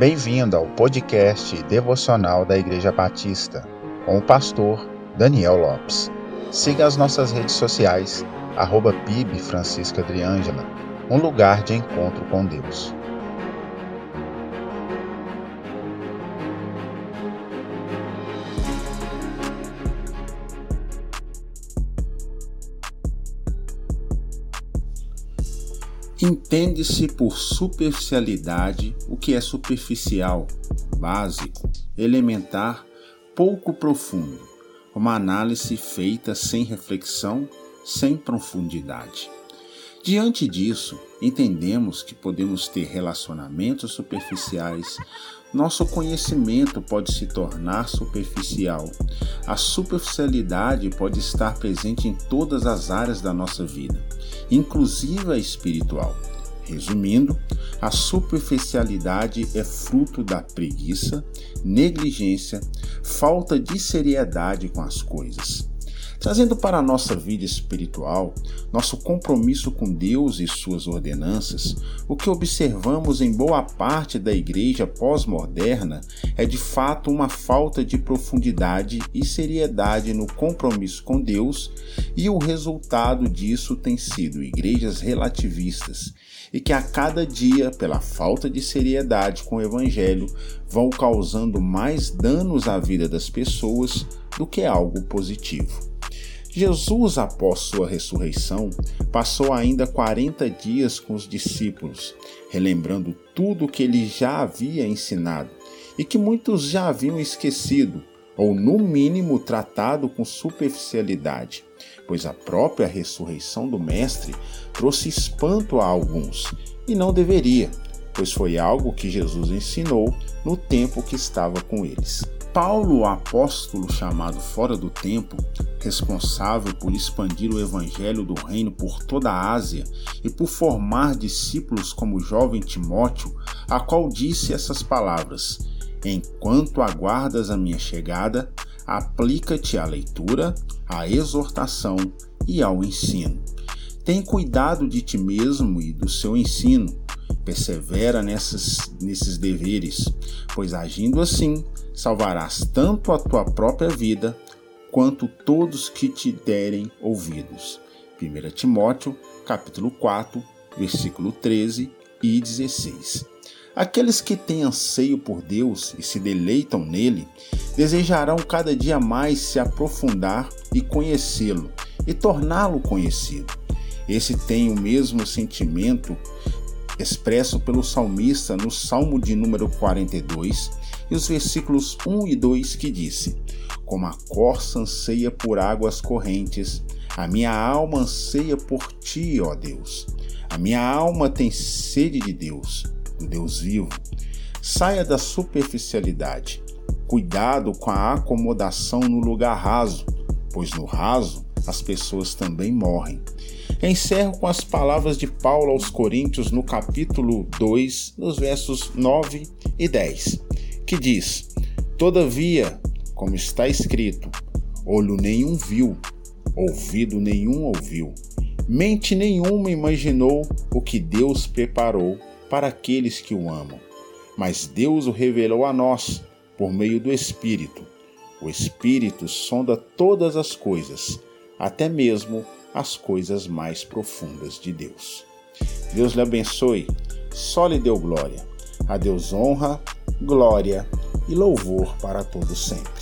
Bem-vindo ao podcast devocional da Igreja Batista, com o pastor Daniel Lopes. Siga as nossas redes sociais, @pibfranciscadriângela, um lugar de encontro com Deus. Entende-se por superficialidade o que é superficial, básico, elementar, pouco profundo, uma análise feita sem reflexão, sem profundidade. Diante disso, entendemos que podemos ter relacionamentos superficiais, nosso conhecimento pode se tornar superficial, a superficialidade pode estar presente em todas as áreas da nossa vida, inclusive a espiritual. Resumindo, a superficialidade é fruto da preguiça, negligência, falta de seriedade com as coisas. Trazendo para a nossa vida espiritual, nosso compromisso com Deus e suas ordenanças, o que observamos em boa parte da igreja pós-moderna é de fato uma falta de profundidade e seriedade no compromisso com Deus, e o resultado disso tem sido igrejas relativistas, e que a cada dia, pela falta de seriedade com o Evangelho, vão causando mais danos à vida das pessoas do que algo positivo. Jesus, após sua ressurreição, passou ainda 40 dias com os discípulos, relembrando tudo o que ele já havia ensinado e que muitos já haviam esquecido, ou no mínimo tratado com superficialidade, pois a própria ressurreição do Mestre trouxe espanto a alguns, e não deveria, pois foi algo que Jesus ensinou no tempo que estava com eles. Paulo, apóstolo chamado fora do tempo, responsável por expandir o evangelho do reino por toda a Ásia e por formar discípulos como o jovem Timóteo, a qual disse essas palavras: "Enquanto aguardas a minha chegada, aplica-te à leitura, à exortação e ao ensino. Tem cuidado de ti mesmo e do seu ensino. Persevera nesses deveres, pois agindo assim, salvarás tanto a tua própria vida, quanto todos que te derem ouvidos." 1 Timóteo, capítulo 4, versículo 13 e 16. Aqueles que têm anseio por Deus e se deleitam nele, desejarão cada dia mais se aprofundar e conhecê-lo, e torná-lo conhecido. Esse tem o mesmo sentimento expresso pelo salmista no Salmo de número 42 e os versículos 1 e 2, que disse: "Como a corça anseia por águas correntes, a minha alma anseia por ti, ó Deus. A minha alma tem sede de Deus, do Deus vivo." Saia da superficialidade. Cuidado com a acomodação no lugar raso, pois no raso as pessoas também morrem. Encerro com as palavras de Paulo aos Coríntios no capítulo 2, nos versos 9 e 10, que diz: "Todavia, como está escrito, olho nenhum viu, ouvido nenhum ouviu, mente nenhuma imaginou o que Deus preparou para aqueles que o amam. Mas Deus o revelou a nós por meio do Espírito. O Espírito sonda todas as coisas, até mesmo as coisas mais profundas de Deus." Deus lhe abençoe, só lhe deu glória. A Deus honra, glória e louvor para todos sempre.